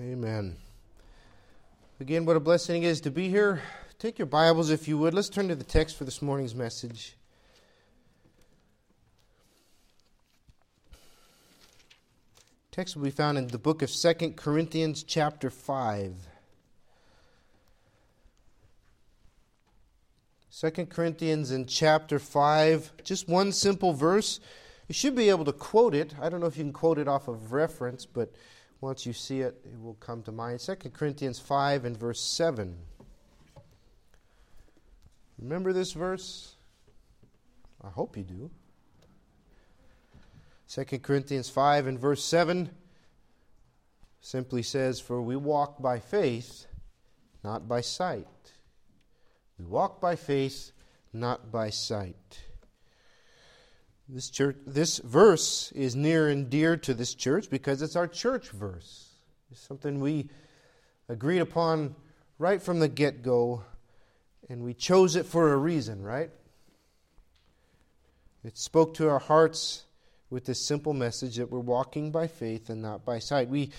Amen. Again, what a blessing it is to be here. Take your Bibles if you would. Let's turn to the text for this morning's message. The text will be found in the book of 2 Corinthians chapter 5. 2 Corinthians in chapter 5, just one simple verse. You should be able to quote it. I don't know if you can quote it off of reference, but once you see it, it will come to mind. 2 Corinthians 5 and verse 7. Remember this verse? I hope you do. 2 Corinthians 5 and verse 7 simply says, "For we walk by faith, not by sight." We walk by faith, not by sight. This verse is near and dear to this church because it's our church verse. It's something we agreed upon right from the get-go, and we chose it for a reason, right? It spoke to our hearts with this simple message that we're walking by faith and not by sight. We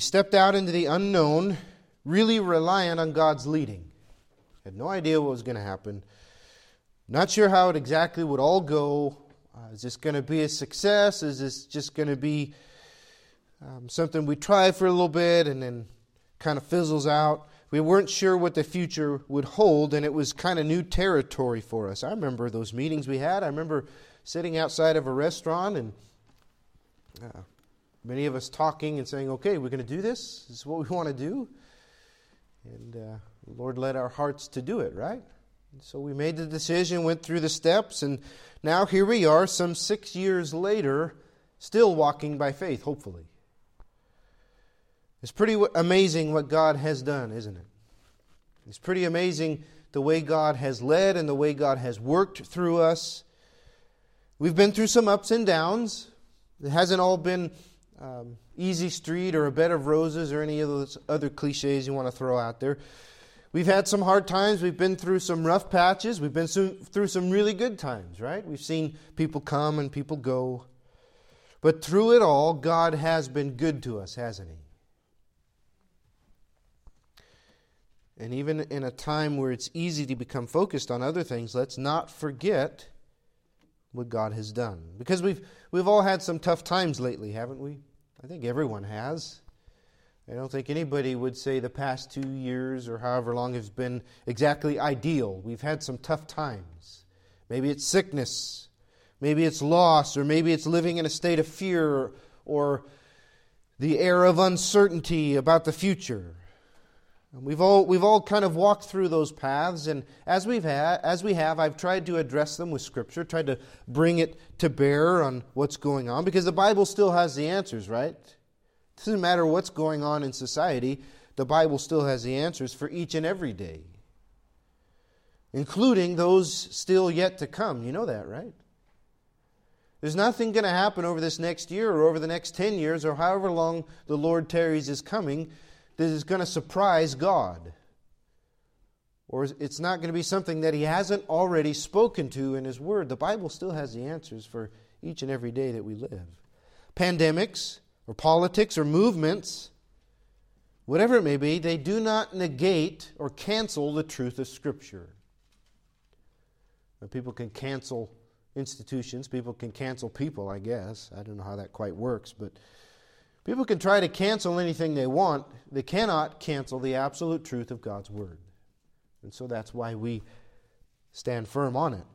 stepped out into the unknown, really reliant on God's leading. Had no idea what was going to happen. Not sure how it exactly would all go. Is this going to be a success? Is this just going to be something we try for a little bit and then kind of fizzles out? We weren't sure what the future would hold, and it was kind of new territory for us. I remember those meetings we had. I remember sitting outside of a restaurant and many of us talking and saying, "Okay, we're going to do this. This is what we want to do." And the Lord led our hearts to do it, right? So we made the decision, went through the steps, and now here we are some 6 years later, still walking by faith, hopefully. It's pretty amazing what God has done, isn't it? It's pretty amazing the way God has led and the way God has worked through us. We've been through some ups and downs. It hasn't all been easy street or a bed of roses or any of those other cliches you want to throw out there. We've had some hard times. We've been through some rough patches. We've been through some really good times, right? We've seen people come and people go. But through it all, God has been good to us, hasn't He? And even in a time where it's easy to become focused on other things, let's not forget what God has done. Because we've all had some tough times lately, haven't we? I think everyone has. I don't think anybody would say the past 2 years or however long has been exactly ideal. We've had some tough times. Maybe it's sickness. Maybe it's loss. Or maybe it's living in a state of fear or the air of uncertainty about the future. And we've all kind of walked through those paths, and as we have, I've tried to address them with Scripture, tried to bring it to bear on what's going on, because the Bible still has the answers, right? It doesn't matter what's going on in society, the Bible still has the answers for each and every day, including those still yet to come. You know that, right? There's nothing going to happen over this next year or over the next 10 years or however long the Lord tarries His coming that is going to surprise God. Or it's not going to be something that He hasn't already spoken to in His Word. The Bible still has the answers for each and every day that we live. Pandemics, or politics, or movements, whatever it may be, they do not negate or cancel the truth of Scripture. Now, people can cancel institutions. People can cancel people, I guess. I don't know how that quite works, but people can try to cancel anything they want. They cannot cancel the absolute truth of God's Word. And so that's why we stand firm on it.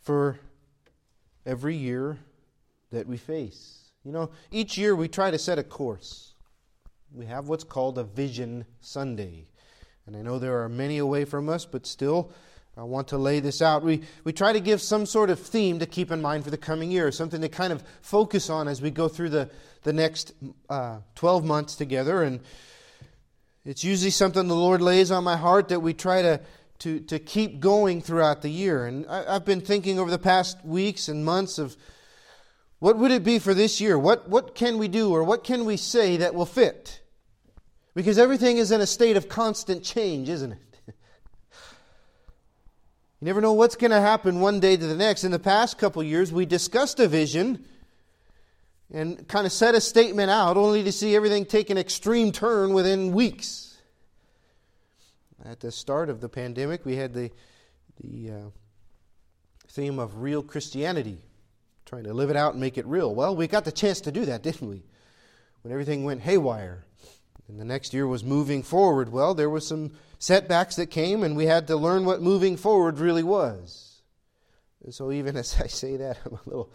For every year that we face. You know, each year we try to set a course. We have what's called a Vision Sunday. And I know there are many away from us, but still, I want to lay this out. We try to give some sort of theme to keep in mind for the coming year, something to kind of focus on as we go through the next 12 months together. And it's usually something the Lord lays on my heart that we try to keep going throughout the year. And I've been thinking over the past weeks and months of what would it be for this year? What can we do, or what can we say that will fit? Because everything is in a state of constant change, isn't it? You never know what's going to happen one day to the next. In the past couple years, we discussed a vision, and kind of set a statement out only to see everything take an extreme turn within weeks. At the start of the pandemic, we had the theme of real Christianity, trying to live it out and make it real. Well, we got the chance to do that, didn't we? When everything went haywire and the next year was moving forward, well, there were some setbacks that came and we had to learn what moving forward really was. And so even as I say that, I'm a little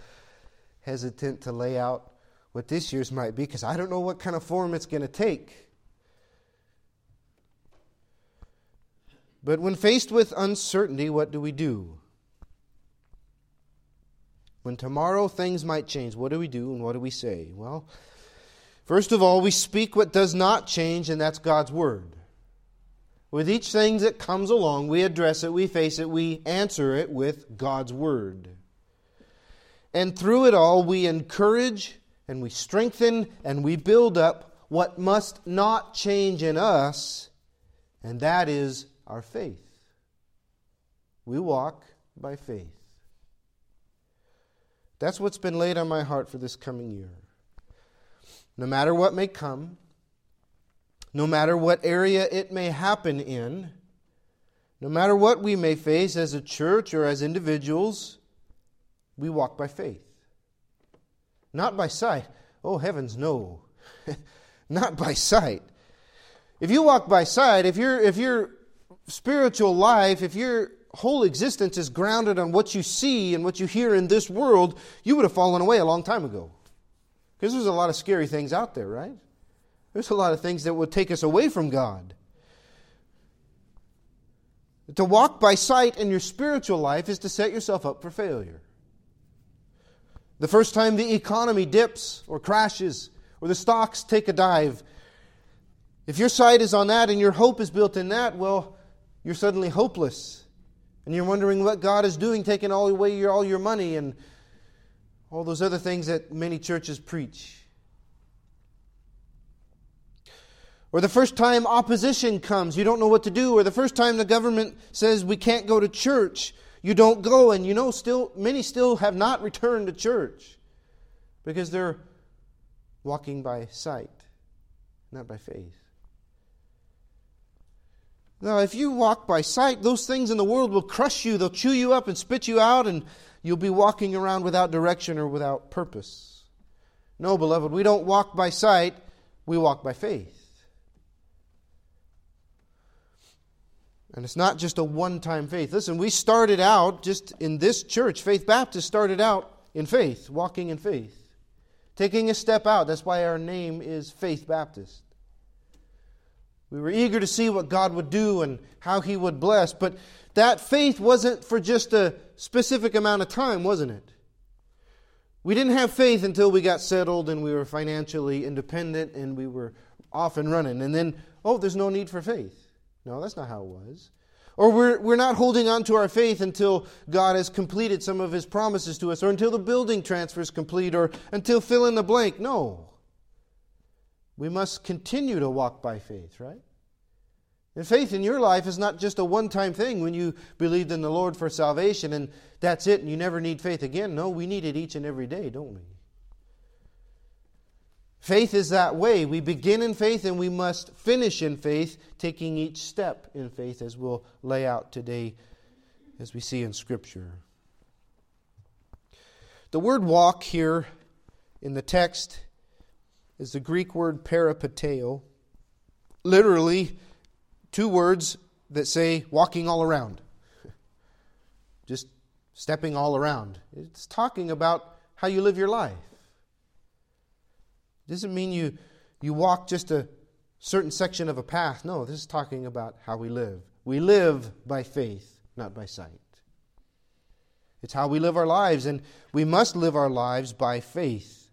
hesitant to lay out what this year's might be because I don't know what kind of form it's going to take. But when faced with uncertainty, what do we do? When tomorrow things might change, what do we do and what do we say? Well, first of all, we speak what does not change, and that's God's Word. With each thing that comes along, we address it, we face it, we answer it with God's Word. And through it all, we encourage and we strengthen and we build up what must not change in us, and that is our faith. We walk by faith. That's what's been laid on my heart for this coming year. No matter what may come, no matter what area it may happen in, no matter what we may face as a church or as individuals, we walk by faith. Not by sight. Oh, heavens, no. Not by sight. If you walk by sight, if your spiritual life, if your whole existence is grounded on what you see and what you hear in this world, you would have fallen away a long time ago. Because there's a lot of scary things out there, right? There's a lot of things that will take us away from God. To walk by sight in your spiritual life is to set yourself up for failure. The first time the economy dips or crashes or the stocks take a dive, if your sight is on that and your hope is built in that, well, you're suddenly hopeless. And you're wondering what God is doing, taking away all your money and all those other things that many churches preach. Or the first time opposition comes, you don't know what to do. Or the first time the government says we can't go to church, you don't go. And many still have not returned to church because they're walking by sight, not by faith. Now, if you walk by sight, those things in the world will crush you. They'll chew you up and spit you out, and you'll be walking around without direction or without purpose. No, beloved, we don't walk by sight. We walk by faith. And it's not just a one-time faith. Listen, we started out just in this church. Faith Baptist started out in faith, walking in faith, taking a step out. That's why our name is Faith Baptist. We were eager to see what God would do and how He would bless. But that faith wasn't for just a specific amount of time, wasn't it? We didn't have faith until we got settled and we were financially independent and we were off and running. And then, oh, there's no need for faith. No, that's not how it was. Or we're not holding on to our faith until God has completed some of His promises to us, or until the building transfer is complete, or until fill in the blank. No. We must continue to walk by faith, right? And faith in your life is not just a one-time thing when you believed in the Lord for salvation and that's it and you never need faith again. No, we need it each and every day, don't we? Faith is that way. We begin in faith and we must finish in faith, taking each step in faith as we'll lay out today as we see in Scripture. The word walk here in the text is the Greek word peripateo, literally two words that say walking all around, just stepping all around. It's talking about how you live your life. It doesn't mean you walk just a certain section of a path. No, this is talking about how we live. We live by faith, not by sight. It's how we live our lives, and we must live our lives by faith.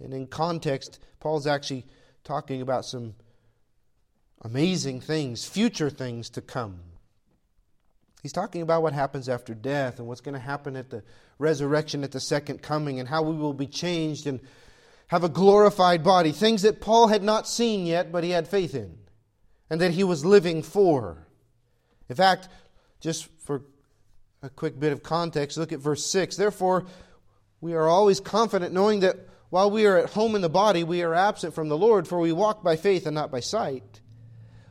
And in context, Paul's actually talking about some amazing things, future things to come. He's talking about what happens after death and what's going to happen at the resurrection, at the second coming, and how we will be changed and have a glorified body. Things that Paul had not seen yet, but he had faith in and that he was living for. In fact, just for a quick bit of context, look at verse 6. Therefore, we are always confident knowing that While we are at home in the body, we are absent from the Lord, for we walk by faith and not by sight.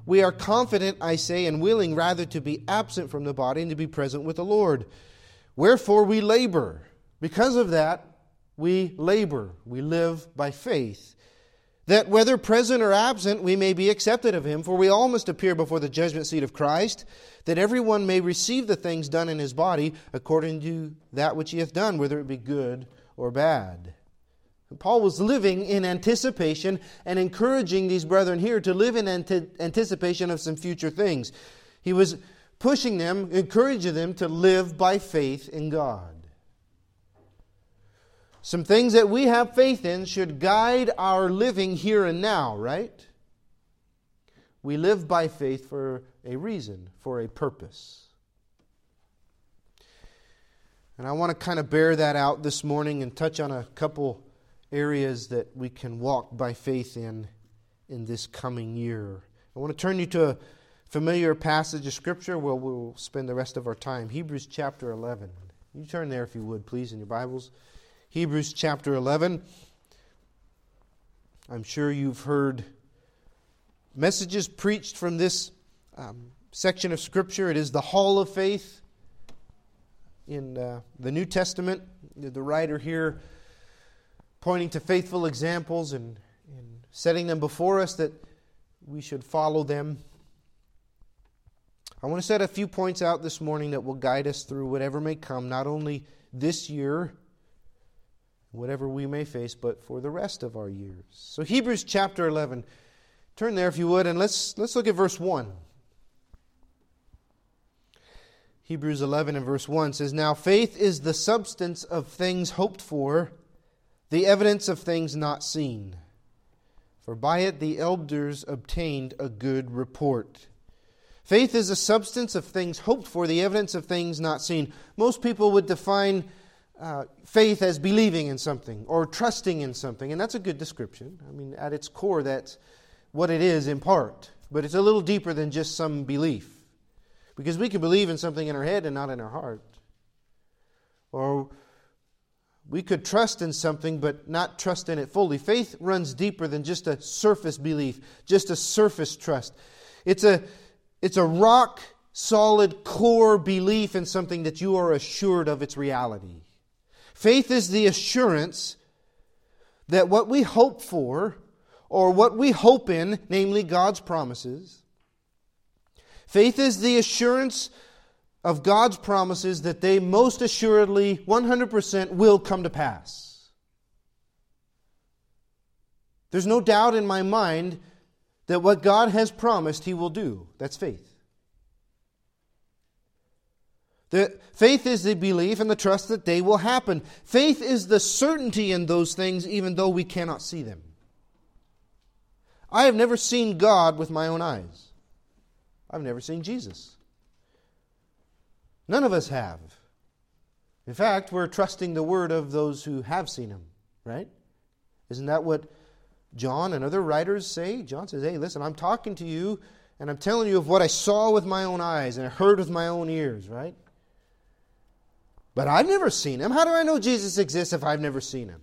We are confident, I say, and willing rather to be absent from the body and to be present with the Lord. Wherefore we labor. Because of that, we labor. We live by faith. That whether present or absent, we may be accepted of Him, for we all must appear before the judgment seat of Christ, that everyone may receive the things done in his body according to that which he hath done, whether it be good or bad. Paul was living in anticipation and encouraging these brethren here to live in anticipation of some future things. He was pushing them, encouraging them to live by faith in God. Some things that we have faith in should guide our living here and now, right? We live by faith for a reason, for a purpose. And I want to kind of bear that out this morning and touch on a couple areas that we can walk by faith in this coming year. I want to turn you to a familiar passage of Scripture where we'll spend the rest of our time. Hebrews chapter 11. You turn there if you would, please, in your Bibles. Hebrews chapter 11. I'm sure you've heard messages preached from this section of Scripture. It is the hall of faith in the New Testament. The writer here pointing to faithful examples and setting them before us that we should follow them. I want to set a few points out this morning that will guide us through whatever may come, not only this year, whatever we may face, but for the rest of our years. So Hebrews chapter 11, turn there if you would, and let's look at verse 1. Hebrews 11 and verse 1 says, "Now faith is the substance of things hoped for, the evidence of things not seen. For by it the elders obtained a good report." Faith is the substance of things hoped for, the evidence of things not seen. Most people would define faith as believing in something or trusting in something, and that's a good description. I mean, at its core, that's what it is in part, but it's a little deeper than just some belief, because we can believe in something in our head and not in our heart, or we could trust in something but not trust in it fully. Faith runs deeper than just a surface belief, just a surface trust. It's a rock solid core belief in something that you are assured of its reality. Faith is the assurance that what we hope for, or what we hope in, namely God's promises. Faith is the assurance of God's promises that they most assuredly, 100%, will come to pass. There's no doubt in my mind that what God has promised, He will do. That's faith. The faith is the belief and the trust that they will happen. Faith is the certainty in those things, even though we cannot see them. I have never seen God with my own eyes. I've never seen Jesus. None of us have. In fact, we're trusting the word of those who have seen Him, right? Isn't that what John and other writers say? John says, hey, listen, I'm talking to you and I'm telling you of what I saw with my own eyes and I heard with my own ears, right? But I've never seen Him. How do I know Jesus exists if I've never seen Him?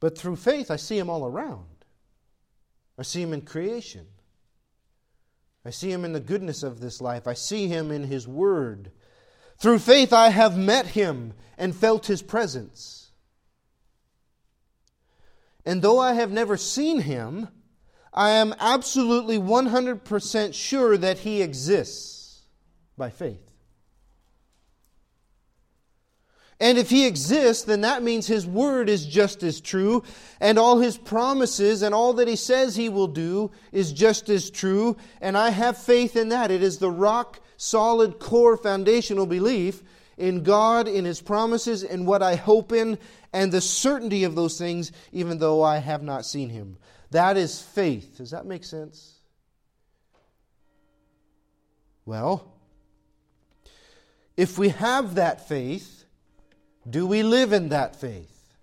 But through faith, I see Him all around. I see Him in creation. I see Him in the goodness of this life. I see Him in His Word. Through faith, I have met Him and felt His presence. And though I have never seen Him, I am absolutely 100% sure that He exists. By faith. And if He exists, then that means His Word is just as true, and all His promises and all that He says He will do is just as true, and I have faith in that. It is the rock solid core foundational belief in God, in His promises, in what I hope in, and the certainty of those things, even though I have not seen Him. That is faith. Does that make sense? Well, if we have that faith, do we live in that faith?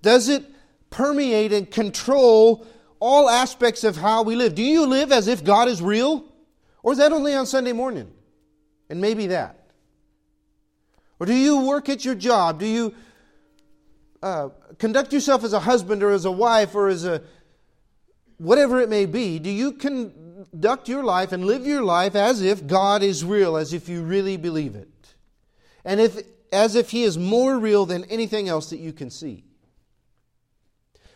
Does it permeate and control all aspects of how we live? Do you live as if God is real? Or is that only on Sunday morning? And maybe that. Or do you work at your job? Do you conduct yourself as a husband or as a wife or as a whatever it may be? Do you conduct your life and live your life as if God is real, as if you really believe it? And as if He is more real than anything else that you can see?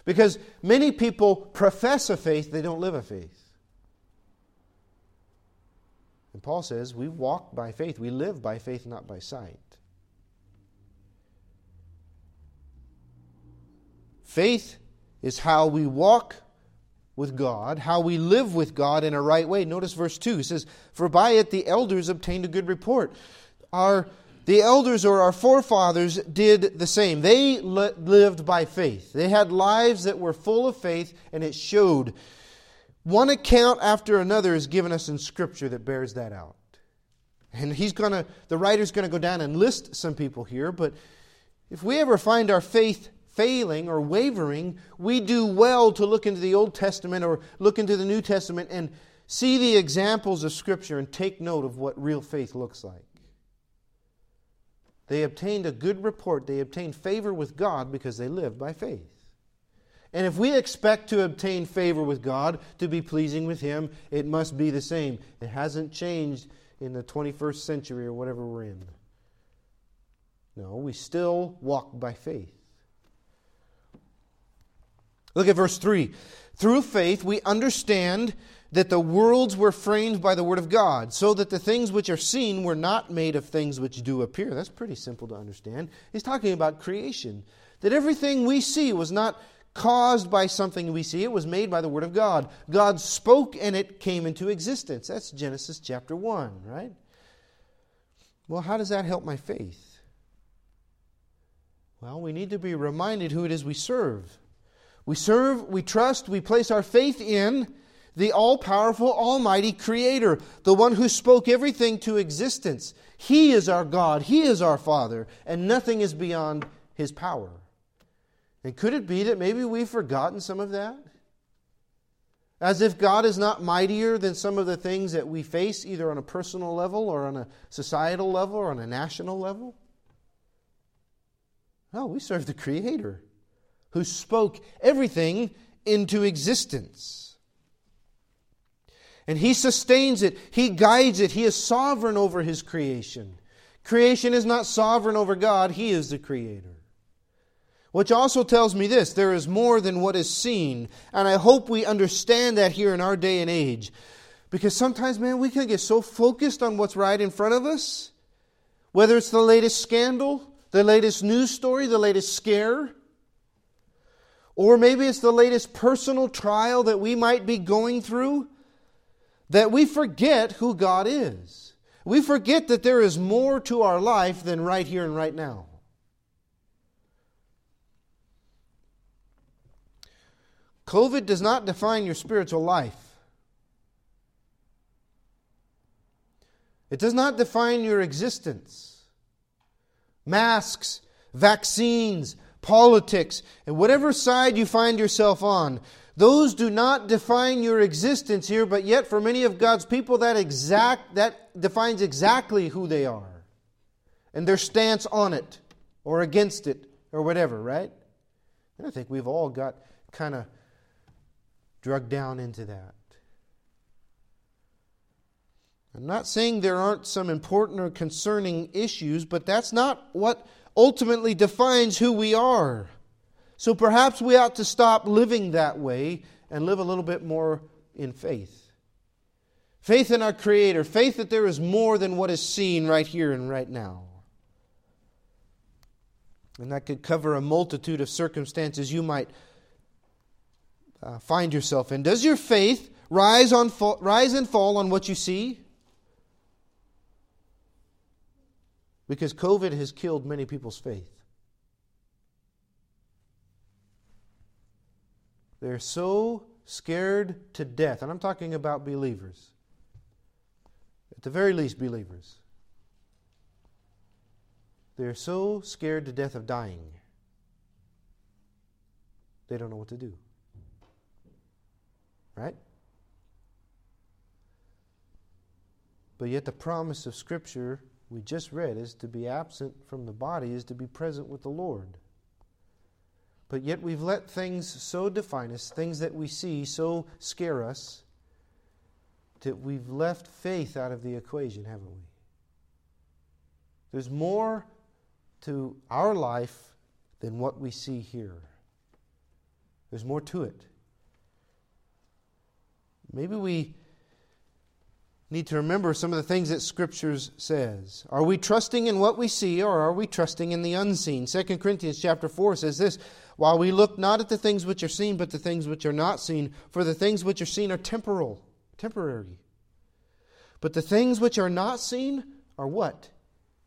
Because many people profess a faith, they don't live a faith. And Paul says, we walk by faith, we live by faith, not by sight. Faith is how we walk with God, how we live with God in a right way. Notice verse 2, it says, for by it the elders obtained a good report. The elders or our forefathers did the same. They lived by faith. They had lives that were full of faith, and it showed. One account after another is given us in Scripture that bears that out. And the writer's going to go down and list some people here, but if we ever find our faith failing or wavering, we do well to look into the Old Testament or look into the New Testament and see the examples of Scripture and take note of what real faith looks like. They obtained a good report. They obtained favor with God because they lived by faith. And if we expect to obtain favor with God, to be pleasing with Him, it must be the same. It hasn't changed in the 21st century or whatever we're in. No, we still walk by faith. Look at verse 3. Through faith we understand that the worlds were framed by the Word of God, so that the things which are seen were not made of things which do appear. That's pretty simple to understand. He's talking about creation. That everything we see was not caused by something we see. It was made by the Word of God. God spoke and it came into existence. That's Genesis chapter 1, right? Well, how does that help my faith? Well, we need to be reminded who it is we serve. We serve, we trust, we place our faith in the all-powerful, almighty Creator, the one who spoke everything to existence. He is our God. He is our Father, and nothing is beyond His power. And could it be that maybe we've forgotten some of that? As if God is not mightier than some of the things that we face, either on a personal level or on a societal level or on a national level? No, we serve the Creator who spoke everything into existence. And He sustains it. He guides it. He is sovereign over His creation. Creation is not sovereign over God. He is the Creator. Which also tells me this, there is more than what is seen. And I hope we understand that here in our day and age. Because sometimes, man, we can get so focused on what's right in front of us. Whether it's the latest scandal, the latest news story, the latest scare. Or maybe it's the latest personal trial that we might be going through. That we forget who God is. We forget that there is more to our life than right here and right now. COVID does not define your spiritual life. It does not define your existence. Masks, vaccines, politics, and whatever side you find yourself on, those do not define your existence here, but yet for many of God's people, that defines exactly who they are and their stance on it or against it or whatever, right? And I think we've all got kind of drug down into that. I'm not saying there aren't some important or concerning issues, but that's not what ultimately defines who we are. So perhaps we ought to stop living that way and live a little bit more in faith. Faith in our Creator, faith that there is more than what is seen right here and right now. And that could cover a multitude of circumstances you might find yourself in. Does your faith rise and fall on what you see? Because COVID has killed many people's faith. They're so scared to death. And I'm talking about believers. At the very least, believers. They're so scared to death of dying. They don't know what to do. Right? But yet the promise of Scripture we just read is to be absent from the body is to be present with the Lord. But yet we've let things so define us, things that we see so scare us, that we've left faith out of the equation, haven't we? There's more to our life than what we see here. There's more to it. Maybe we need to remember some of the things that Scripture says. Are we trusting in what we see, or are we trusting in the unseen? 2 Corinthians chapter 4 says this, "While we look not at the things which are seen, but the things which are not seen, for the things which are seen are temporary. But the things which are not seen are what?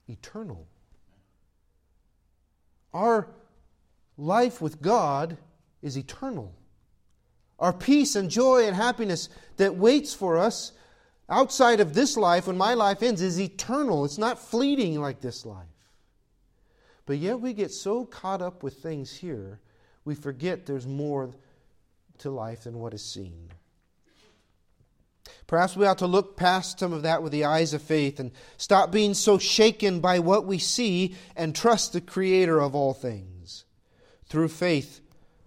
Eternal." Our life with God is eternal. Our peace and joy and happiness that waits for us outside of this life, when my life ends, is eternal. It's not fleeting like this life. But yet we get so caught up with things here, we forget there's more to life than what is seen. Perhaps we ought to look past some of that with the eyes of faith and stop being so shaken by what we see and trust the Creator of all things. Through faith,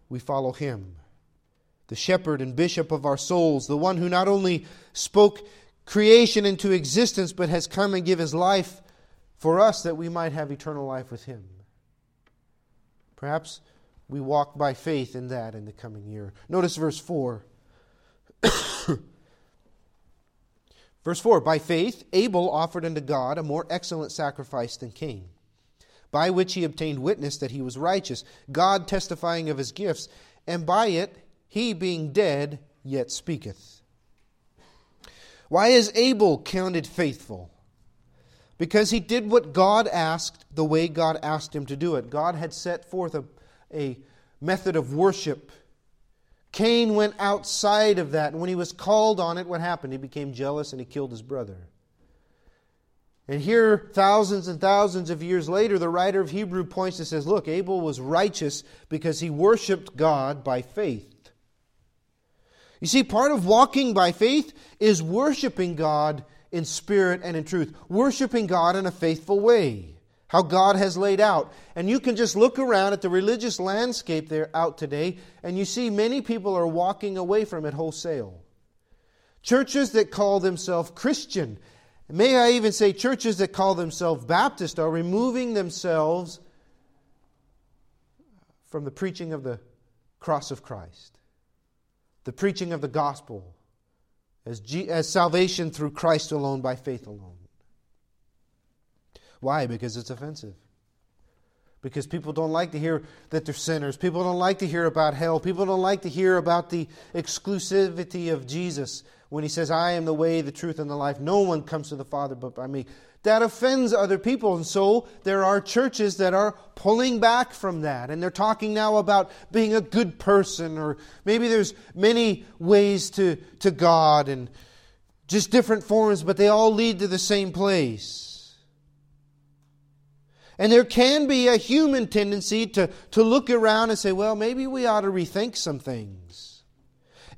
we follow Him, the Shepherd and Bishop of our souls, the one who not only spoke creation into existence, but has come and given His life for us that we might have eternal life with Him. Perhaps we walk by faith in that in the coming year. Notice verse 4. Verse 4, "By faith Abel offered unto God a more excellent sacrifice than Cain, by which he obtained witness that he was righteous, God testifying of his gifts, and by it he being dead yet speaketh." Why is Abel counted faithful? Because he did what God asked, the way God asked him to do it. God had set forth a method of worship. Cain went outside of that, and when he was called on it, what happened? He became jealous and he killed his brother. And here, thousands and thousands of years later, the writer of Hebrews points and says, look, Abel was righteous because he worshiped God by faith. You see, part of walking by faith is worshiping God in spirit and in truth. Worshiping God in a faithful way. How God has laid out. And you can just look around at the religious landscape there out today, and you see many people are walking away from it wholesale. Churches that call themselves Christian, may I even say churches that call themselves Baptist, are removing themselves from the preaching of the cross of Christ. The preaching of the gospel as salvation through Christ alone, by faith alone. Why? Because it's offensive. Because people don't like to hear that they're sinners. People don't like to hear about hell. People don't like to hear about the exclusivity of Jesus when He says, "I am the way, the truth, and the life. No one comes to the Father but by me." That offends other people. And so there are churches that are pulling back from that. And they're talking now about being a good person. Or maybe there's many ways to God and just different forms, but they all lead to the same place. And there can be a human tendency to look around and say, well, maybe we ought to rethink some things.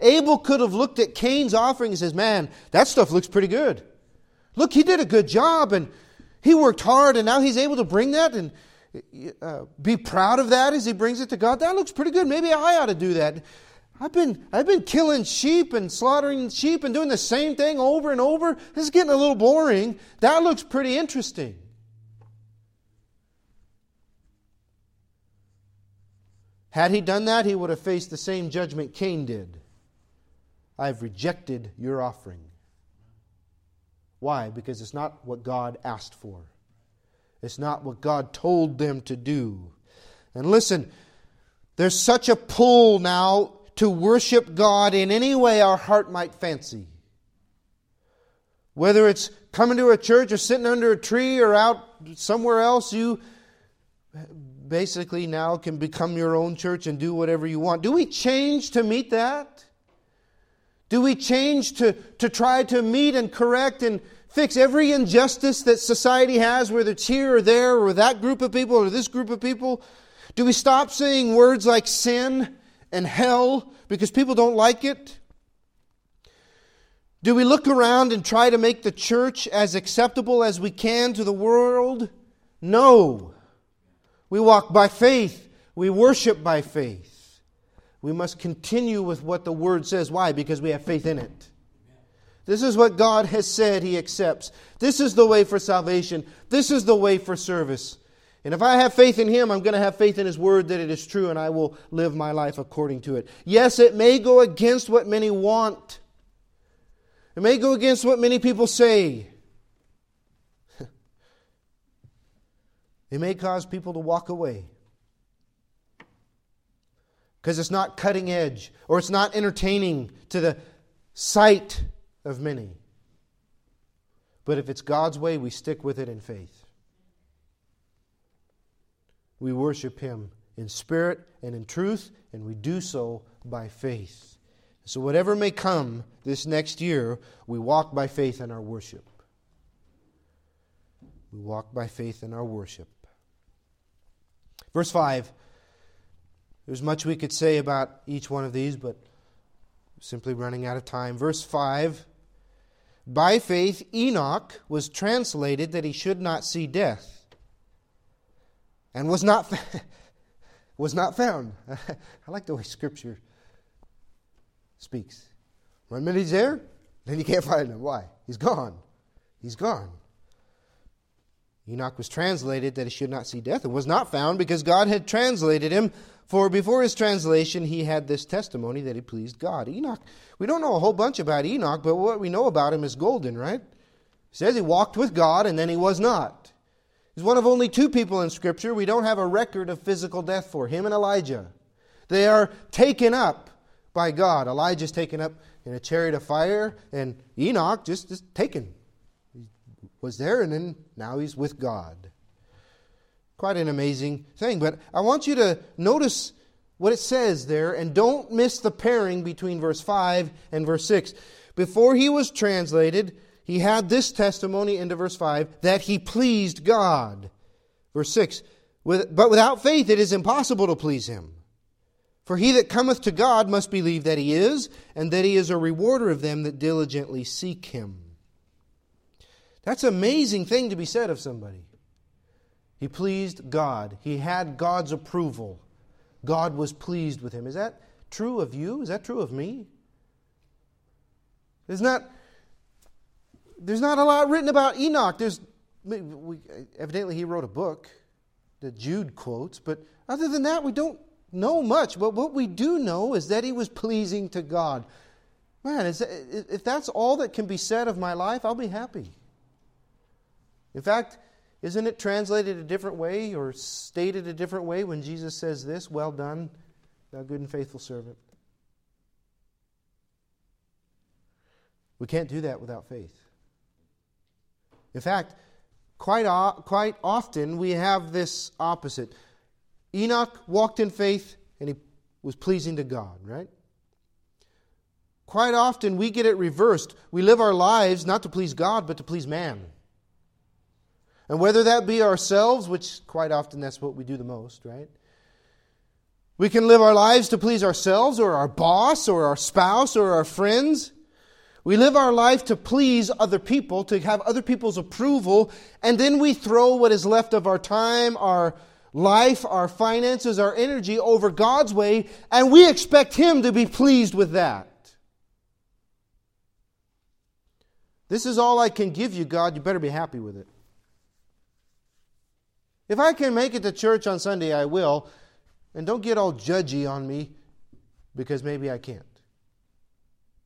Abel could have looked at Cain's offering and says, man, that stuff looks pretty good. Look, he did a good job and he worked hard, and now he's able to bring that and be proud of that as he brings it to God. That looks pretty good. Maybe I ought to do that. I've been killing sheep and slaughtering sheep and doing the same thing over and over. This is getting a little boring. That looks pretty interesting. Had he done that, he would have faced the same judgment Cain did. I've rejected your offering. Why? Because it's not what God asked for. It's not what God told them to do. And listen, there's such a pull now to worship God in any way our heart might fancy. Whether it's coming to a church or sitting under a tree or out somewhere else, you basically now can become your own church and do whatever you want. Do we change to meet that? Do we change to try to meet and correct and fix every injustice that society has, whether it's here or there or that group of people or this group of people? Do we stop saying words like sin and hell because people don't like it? Do we look around and try to make the church as acceptable as we can to the world? No. We walk by faith. We worship by faith. We must continue with what the Word says. Why? Because we have faith in it. This is what God has said He accepts. This is the way for salvation. This is the way for service. And if I have faith in Him, I'm going to have faith in His Word that it is true, and I will live my life according to it. Yes, it may go against what many want. It may go against what many people say. It may cause people to walk away because it's not cutting edge or it's not entertaining to the sight of many. But if it's God's way, we stick with it in faith. We worship Him in spirit and in truth, and we do so by faith. So whatever may come this next year, we walk by faith in our worship. We walk by faith in our worship. Verse 5. There's much we could say about each one of these, but simply running out of time. Verse 5. By faith Enoch was translated that he should not see death, and was not found. I like the way Scripture speaks. One minute he's there, then you can't find him. Why? He's gone. Enoch was translated that he should not see death, and was not found because God had translated him. For before his translation, he had this testimony that he pleased God. Enoch, we don't know a whole bunch about Enoch, but what we know about him is golden, right? It says he walked with God and then he was not. He's one of only two people in Scripture. We don't have a record of physical death for him and Elijah. They are taken up by God. Elijah's taken up in a chariot of fire, and Enoch just taken. He was there, and then now he's with God. Quite an amazing thing. But I want you to notice what it says there, and don't miss the pairing between verse 5 and verse 6. Before he was translated, he had this testimony into verse 5, that he pleased God. Verse 6, but without faith it is impossible to please Him. For he that cometh to God must believe that He is, and that He is a rewarder of them that diligently seek Him. That's an amazing thing to be said of somebody. He pleased God. He had God's approval. God was pleased with him. Is that true of you? Is that true of me? There's not a lot written about Enoch. Evidently he wrote a book that Jude quotes, but other than that, we don't know much. But what we do know is that he was pleasing to God. Man, if that's all that can be said of my life, I'll be happy. In fact, isn't it translated a different way or stated a different way when Jesus says this, "Well done, thou good and faithful servant"? We can't do that without faith. In fact, quite often we have this opposite. Enoch walked in faith and he was pleasing to God, right? Quite often we get it reversed. We live our lives not to please God, but to please man. And whether that be ourselves, which quite often that's what we do the most, right? We can live our lives to please ourselves or our boss or our spouse or our friends. We live our life to please other people, to have other people's approval, and then we throw what is left of our time, our life, our finances, our energy over God's way, and we expect Him to be pleased with that. This is all I can give you, God. You better be happy with it. If I can make it to church on Sunday, I will. And don't get all judgy on me because maybe I can't.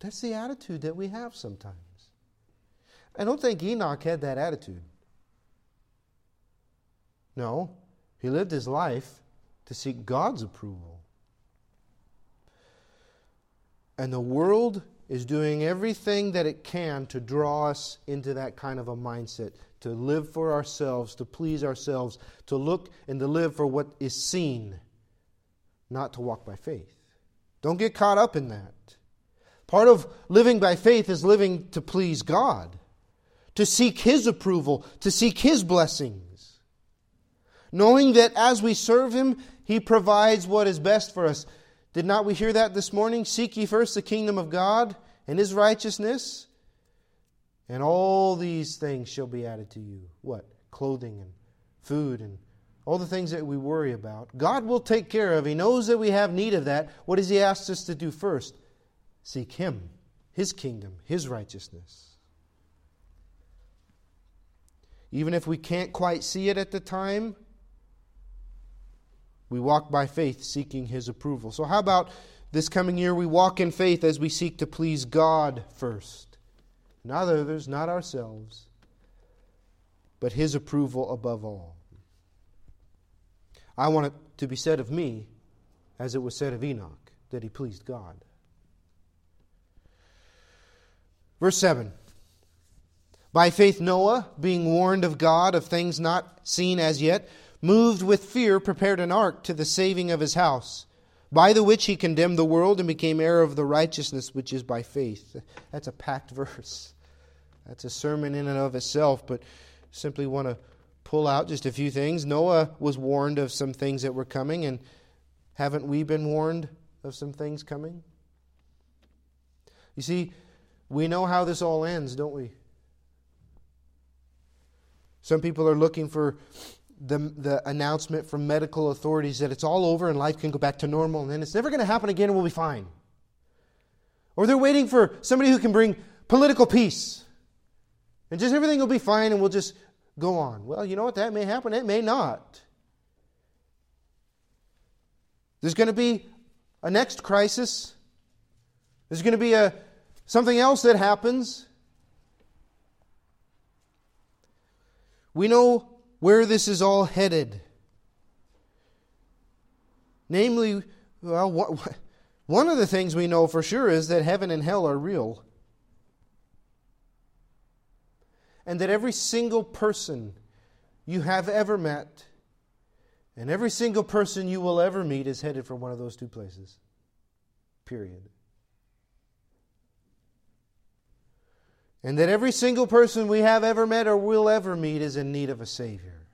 That's the attitude that we have sometimes. I don't think Enoch had that attitude. No, he lived his life to seek God's approval. And the world is doing everything that it can to draw us into that kind of a mindset, to live for ourselves, to please ourselves, to look and to live for what is seen, not to walk by faith. Don't get caught up in that. Part of living by faith is living to please God, to seek His approval, to seek His blessings, knowing that as we serve Him, He provides what is best for us. Did not we hear that this morning? Seek ye first the kingdom of God and His righteousness, And all these things shall be added to you. What? Clothing and food and all the things that we worry about. God will take care of. He knows that we have need of that. What has He asked us to do first? Seek Him, His kingdom, His righteousness. Even if we can't quite see it at the time, we walk by faith seeking His approval. So how about this coming year we walk in faith as we seek to please God first? Not others, not ourselves, but His approval above all. I want it to be said of me, as it was said of Enoch, that he pleased God. Verse 7. By faith Noah, being warned of God of things not seen as yet, moved with fear, prepared an ark to the saving of his house, by the which he condemned the world and became heir of the righteousness which is by faith. That's a packed verse. That's a sermon in and of itself, but simply want to pull out just a few things. Noah was warned of some things that were coming, and haven't we been warned of some things coming? You see, we know how this all ends, don't we? Some people are looking for the announcement from medical authorities that it's all over and life can go back to normal and then it's never going to happen again and we'll be fine. Or they're waiting for somebody who can bring political peace and just everything will be fine and we'll just go on. Well, you know what? That may happen. It may not. There's going to be a next crisis. There's going to be something else that happens. We know where this is all headed. Namely, well, one of the things we know for sure is that heaven and hell are real. And that every single person you have ever met and every single person you will ever meet is headed for one of those two places. Period. And that every single person we have ever met or will ever meet is in need of a Savior.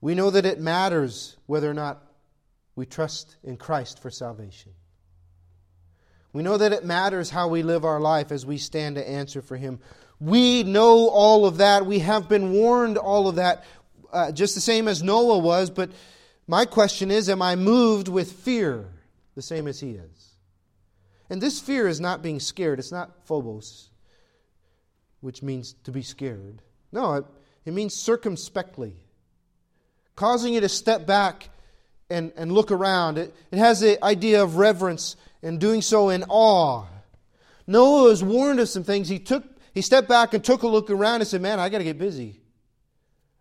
We know that it matters whether or not we trust in Christ for salvation. We know that it matters how we live our life as we stand to answer for Him. We know all of that. We have been warned all of that, just the same as Noah was. But my question is, am I moved with fear the same as he is? And this fear is not being scared. It's not phobos, which means to be scared. No, it means circumspectly. Causing you to step back and look around. It has the idea of reverence and doing so in awe. Noah was warned of some things. He stepped back and took a look around and said, man, I got to get busy.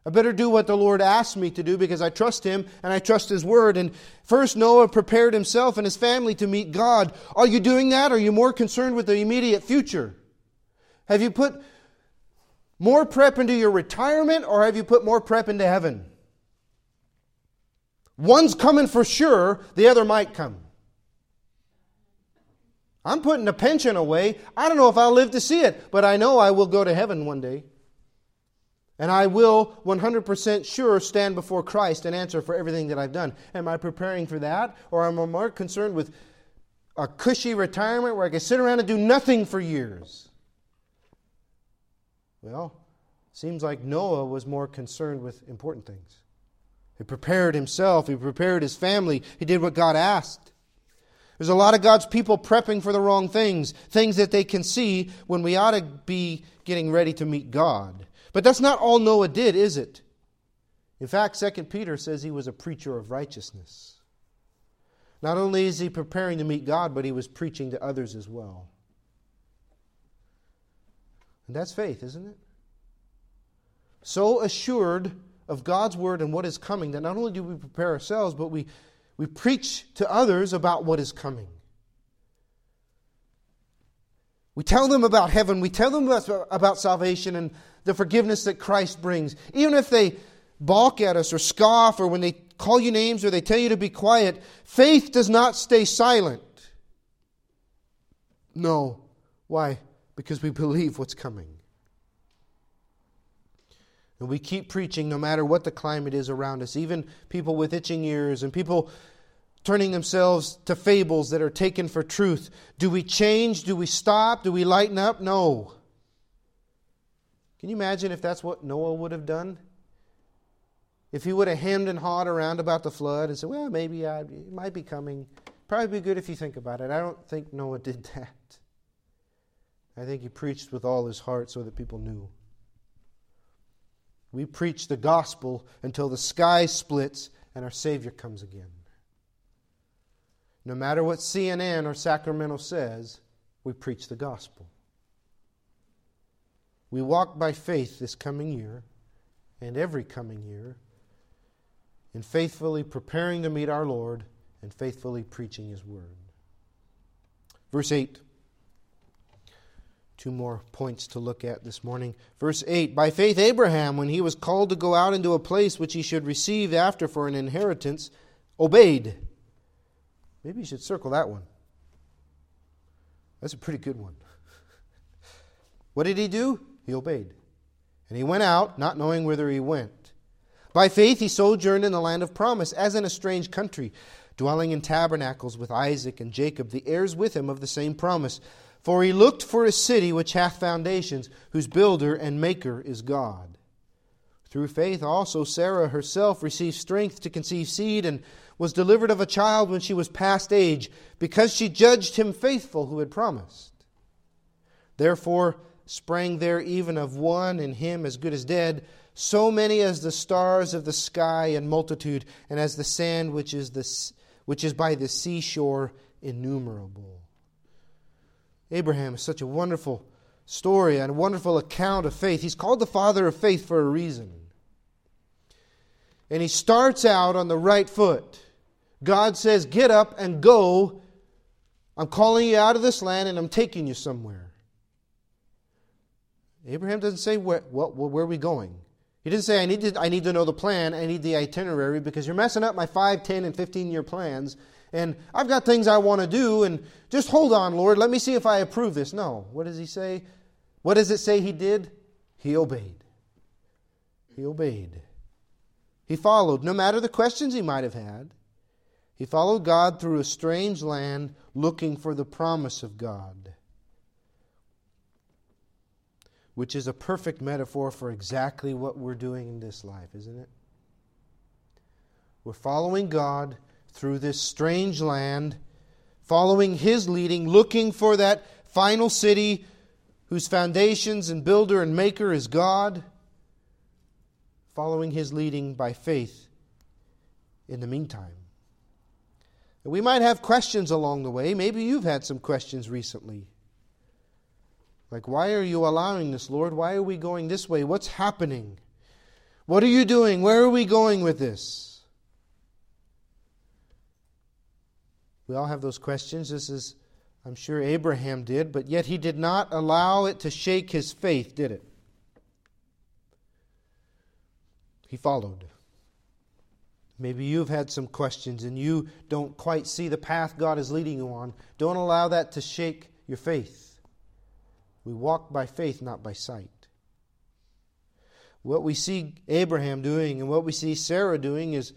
I better do what the Lord asked me to do because I trust Him and I trust His Word. And first, Noah prepared himself and his family to meet God. Are you doing that? Are you more concerned with the immediate future? Have you put more prep into your retirement or have you put more prep into heaven? One's coming for sure, the other might come. I'm putting a pension away. I don't know if I'll live to see it, but I know I will go to heaven one day. And I will 100% sure stand before Christ and answer for everything that I've done. Am I preparing for that? Or am I more concerned with a cushy retirement where I can sit around and do nothing for years? Well, seems like Noah was more concerned with important things. He prepared himself. He prepared his family. He did what God asked. There's a lot of God's people prepping for the wrong things, things that they can see when we ought to be getting ready to meet God. But that's not all Noah did, is it? In fact, 2 Peter says he was a preacher of righteousness. Not only is he preparing to meet God, but he was preaching to others as well. And that's faith, isn't it? So assured of God's Word and what is coming that not only do we prepare ourselves, but we preach to others about what is coming. We tell them about heaven. We tell them about salvation and the forgiveness that Christ brings. Even if they balk at us or scoff or when they call you names or they tell you to be quiet, faith does not stay silent. No. Why? Because we believe what's coming. And we keep preaching no matter what the climate is around us. Even people with itching ears and people turning themselves to fables that are taken for truth. Do we change? Do we stop? Do we lighten up? No. Can you imagine if that's what Noah would have done? If he would have hemmed and hawed around about the flood and said, well, maybe it might be coming. Probably be good if you think about it. I don't think Noah did that. I think he preached with all his heart so that people knew. We preach the gospel until the sky splits and our Savior comes again. No matter what CNN or Sacramento says, we preach the gospel. We walk by faith this coming year and every coming year in faithfully preparing to meet our Lord and faithfully preaching His Word. Verse 8. Two more points to look at this morning. Verse 8. By faith Abraham, when he was called to go out into a place which he should receive after for an inheritance, obeyed. Maybe you should circle that one. That's a pretty good one. What did he do? He obeyed. And he went out, not knowing whither he went. By faith he sojourned in the land of promise, as in a strange country, dwelling in tabernacles with Isaac and Jacob, the heirs with him of the same promise. For he looked for a city which hath foundations, whose builder and maker is God. Through faith also Sarah herself received strength to conceive seed, and was delivered of a child when she was past age, because she judged him faithful who had promised. Therefore sprang there even of one, in him as good as dead, so many as the stars of the sky in multitude, and as the sand which is by the seashore innumerable. Abraham is such a wonderful story and a wonderful account of faith. He's called the father of faith for a reason. And he starts out on the right foot. God says, get up and go. I'm calling you out of this land and I'm taking you somewhere. Abraham doesn't say, where are we going? He didn't say, I need to know the plan, I need the itinerary, because you're messing up my 5, 10, and 15-year plans, and I've got things I want to do, and just hold on, Lord, let me see if I approve this. No, what does he say? What does it say he did? He obeyed. He obeyed. He followed, no matter the questions he might have had. He followed God through a strange land, looking for the promise of God, which is a perfect metaphor for exactly what we're doing in this life, isn't it? We're following God through this strange land, following His leading, looking for that final city whose foundations and builder and maker is God, following His leading by faith in the meantime. And we might have questions along the way. Maybe you've had some questions recently. Like, why are you allowing this, Lord? Why are we going this way? What's happening? What are you doing? Where are we going with this? We all have those questions. This is, I'm sure Abraham did, but yet he did not allow it to shake his faith, did it? He followed. Maybe you've had some questions and you don't quite see the path God is leading you on. Don't allow that to shake your faith. We walk by faith, not by sight. What we see Abraham doing and what we see Sarah doing is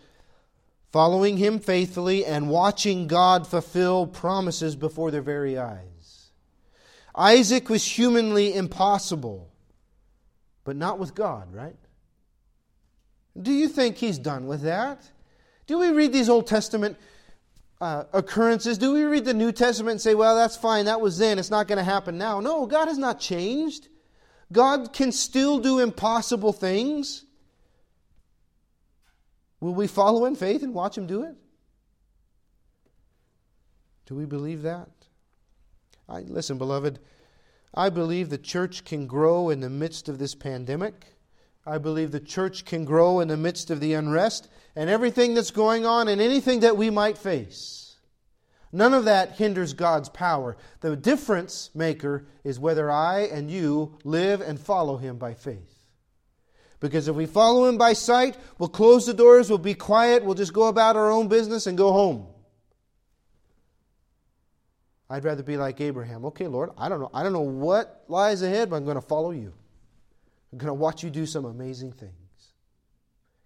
following him faithfully and watching God fulfill promises before their very eyes. Isaac was humanly impossible, but not with God, right? Do you think he's done with that? Do we read these Old Testament occurrences? Do we read the New Testament and say, well, that's fine, that was then, it's not going to happen now? No, God has not changed. God can still do impossible things. Will we follow in faith and watch Him do it? Do we believe that? Listen, beloved, I believe the church can grow in the midst of this pandemic. I believe the church can grow in the midst of the unrest and everything that's going on and anything that we might face. None of that hinders God's power. The difference maker is whether I and you live and follow Him by faith. Because if we follow Him by sight, we'll close the doors, we'll be quiet, we'll just go about our own business and go home. I'd rather be like Abraham. Okay, Lord, I don't know what lies ahead, but I'm going to follow You. I'm going to watch You do some amazing things.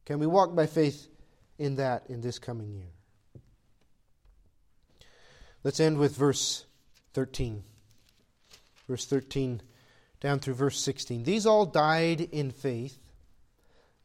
Can we walk by faith in that in this coming year? Let's end with verse 13. Verse 13 down through verse 16. These all died in faith,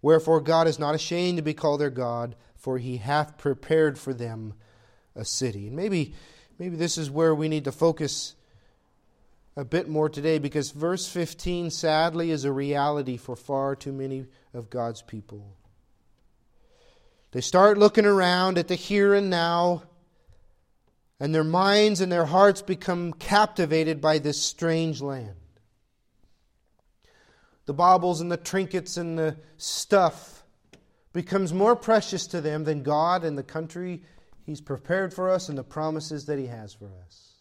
Wherefore God is not ashamed to be called their God, for He hath prepared for them a city. And maybe this is where we need to focus a bit more today, because verse 15, sadly, is a reality for far too many of God's people. They start looking around at the here and now, and their minds and their hearts become captivated by this strange land. The baubles and the trinkets and the stuff becomes more precious to them than God and the country He's prepared for us and the promises that He has for us.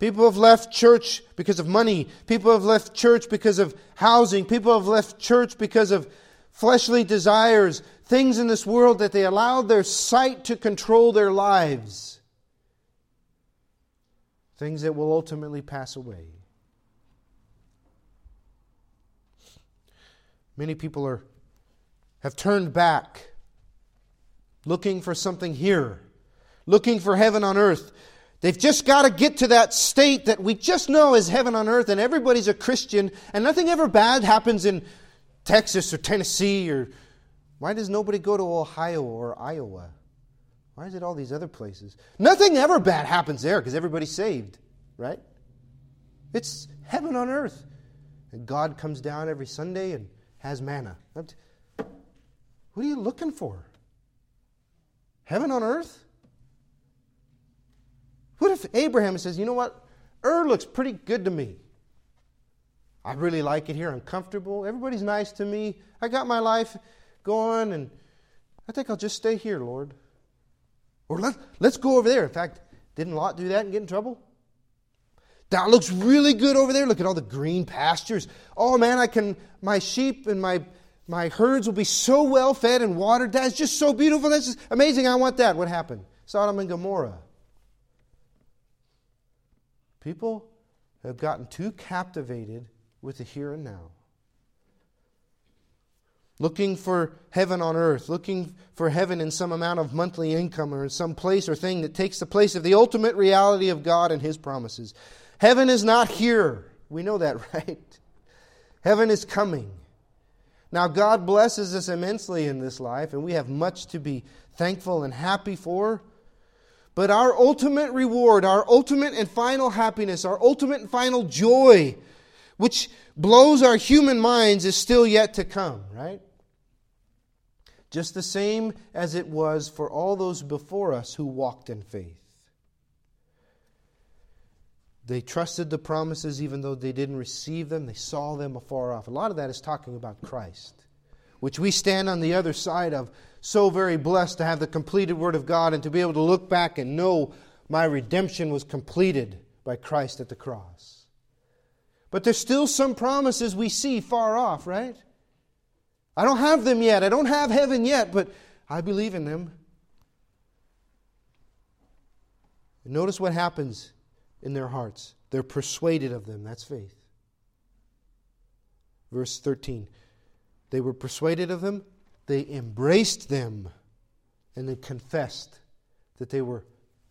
People have left church because of money. People have left church because of housing. People have left church because of fleshly desires, things in this world that they allowed their sight to control their lives. Things that will ultimately pass away. Many people have turned back, looking for something here, looking for heaven on earth. They've just got to get to that state that we just know is heaven on earth, and everybody's a Christian, and nothing ever bad happens in Texas or Tennessee, or why does nobody go to Ohio or Iowa? Why is it all these other places? Nothing ever bad happens there because everybody's saved, right? It's heaven on earth. And God comes down every Sunday and has manna. What are you looking for? Heaven on earth? What if Abraham says, you know what? Looks pretty good to me. I really like it here. I'm comfortable. Everybody's nice to me. I got my life going, and I think I'll just stay here, Lord. Or let's go over there. In fact, didn't Lot do that and get in trouble? That looks really good over there. Look at all the green pastures. Oh man, my sheep and my herds will be so well fed and watered. That's just so beautiful. That's just amazing. I want that. What happened? Sodom and Gomorrah. People have gotten too captivated with the here and now. Looking for heaven on earth, looking for heaven in some amount of monthly income or in some place or thing that takes the place of the ultimate reality of God and His promises. Heaven is not here. We know that, right? Heaven is coming. Now, God blesses us immensely in this life, and we have much to be thankful and happy for. But our ultimate reward, our ultimate and final happiness, our ultimate and final joy, which blows our human minds, is still yet to come, right? Just the same as it was for all those before us who walked in faith. They trusted the promises even though they didn't receive them. They saw them afar off. A lot of that is talking about Christ, which we stand on the other side of. So very blessed to have the completed Word of God and to be able to look back and know my redemption was completed by Christ at the cross. But there's still some promises we see far off, right? I don't have them yet. I don't have heaven yet, but I believe in them. And notice what happens in their hearts. They're persuaded of them. That's faith. Verse 13. They were persuaded of them. They embraced them. And they confessed that they were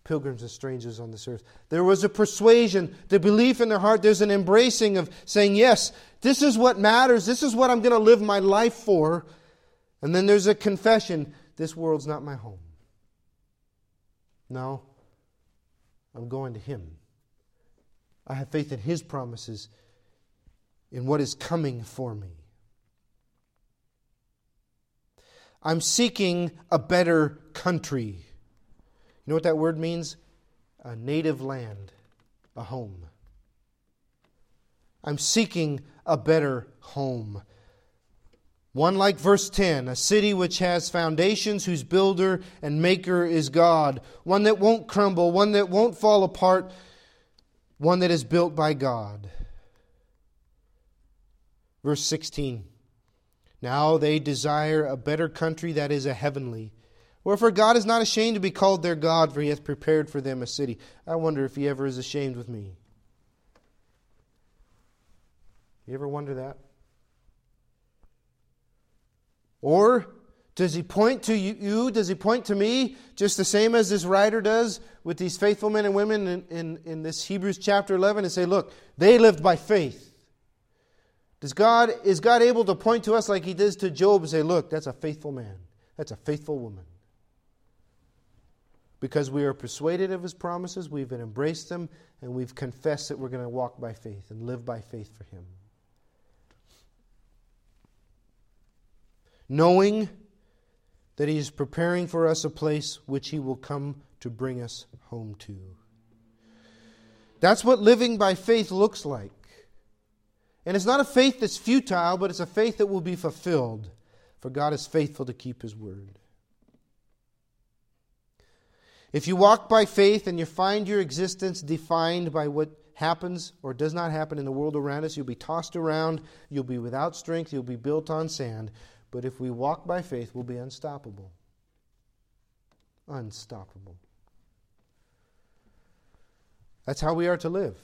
pilgrims and strangers on this earth. There was a persuasion, the belief in their heart. There's an embracing of saying, yes, this is what matters. This is what I'm going to live my life for. And then there's a confession. This world's not my home. No, I'm going to Him. I have faith in His promises, in what is coming for me. I'm seeking a better country. You know what that word means? A native land, a home. I'm seeking a better home. One like verse 10, a city which has foundations, whose builder and maker is God. One that won't crumble, one that won't fall apart, one that is built by God. Verse 16, now they desire a better country, that is a heavenly. Wherefore God is not ashamed to be called their God, for He hath prepared for them a city. I wonder if He ever is ashamed with me. You ever wonder that? Or does He point to you? Does He point to me just the same as this writer does with these faithful men and women in this Hebrews chapter 11 and say, look, they lived by faith. Is God able to point to us like He did to Job and say, look, that's a faithful man. That's a faithful woman. Because we are persuaded of His promises, we've embraced them, and we've confessed that we're going to walk by faith and live by faith for Him. Knowing that He is preparing for us a place which He will come to bring us home to. That's what living by faith looks like. And it's not a faith that's futile, but it's a faith that will be fulfilled. For God is faithful to keep His word. If you walk by faith and you find your existence defined by what happens or does not happen in the world around us, you'll be tossed around, you'll be without strength, you'll be built on sand. But if we walk by faith, we'll be unstoppable. Unstoppable. That's how we are to live.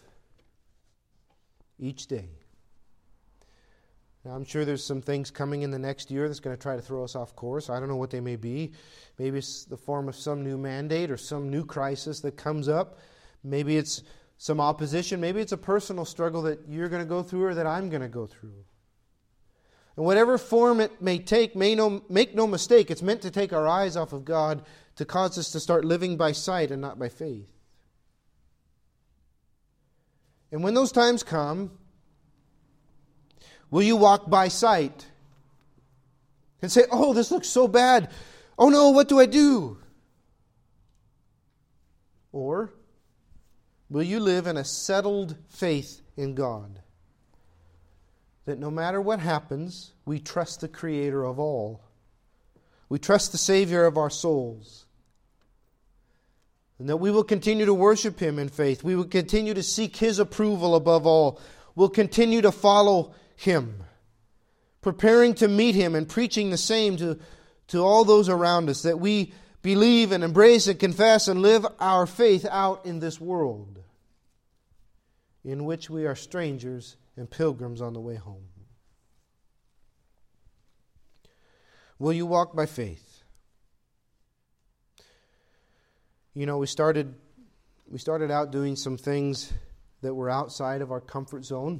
Each day. Now, I'm sure there's some things coming in the next year that's going to try to throw us off course. I don't know what they may be. Maybe it's the form of some new mandate or some new crisis that comes up. Maybe it's some opposition. Maybe it's a personal struggle that you're going to go through or that I'm going to go through. And whatever form it may take, make no mistake, it's meant to take our eyes off of God to cause us to start living by sight and not by faith. And when those times come, will you walk by sight and say, oh, this looks so bad. Oh no, what do I do? Or will you live in a settled faith in God? That no matter what happens, we trust the Creator of all. We trust the Savior of our souls. And that we will continue to worship Him in faith. We will continue to seek His approval above all. We'll continue to follow Him. Preparing to meet Him and preaching the same to all those around us. That we believe and embrace and confess and live our faith out in this world. In which we are strangers and pilgrims on the way home. Will you walk by faith? You know, we started out doing some things that were outside of our comfort zone.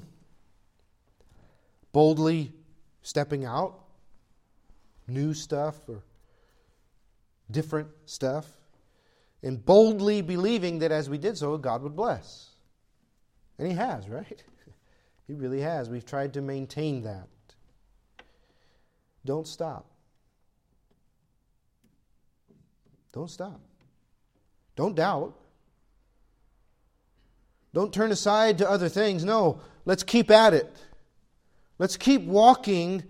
Boldly stepping out. New stuff or different stuff. And boldly believing that as we did so, God would bless. And He has, right? He really has. We've tried to maintain that. Don't stop. Don't stop. Don't doubt. Don't turn aside to other things. No, let's keep at it. Let's keep walking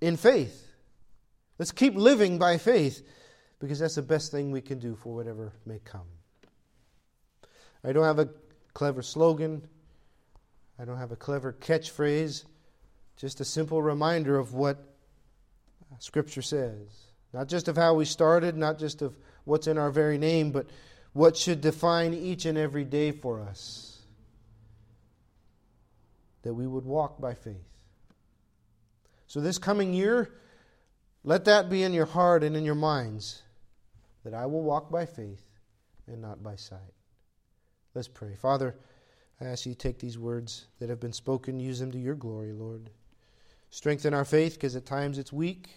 in faith. Let's keep living by faith, because that's the best thing we can do for whatever may come. I don't have a clever slogan. I don't have a clever catchphrase, just a simple reminder of what Scripture says. Not just of how we started, not just of what's in our very name, but what should define each and every day for us. That we would walk by faith. So this coming year, let that be in your heart and in your minds, that I will walk by faith and not by sight. Let's pray. Father, I ask You to take these words that have been spoken, use them to Your glory, Lord. Strengthen our faith, because at times it's weak.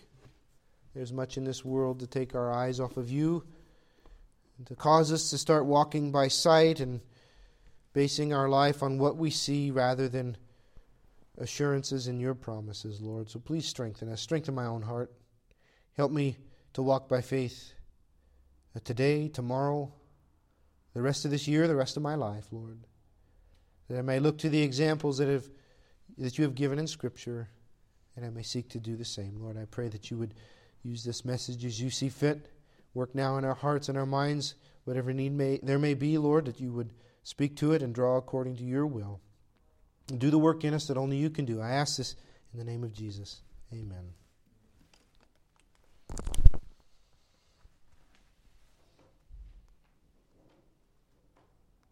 There's much in this world to take our eyes off of You, and to cause us to start walking by sight and basing our life on what we see rather than assurances in Your promises, Lord. So please strengthen us. Strengthen my own heart. Help me to walk by faith today, tomorrow, the rest of this year, the rest of my life, Lord. That I may look to the examples that You have given in Scripture and I may seek to do the same. Lord, I pray that you would use this message as you see fit. Work now in our hearts and our minds, whatever need there may be, Lord, that you would speak to it and draw according to your will. And do the work in us that only you can do. I ask this in the name of Jesus. Amen.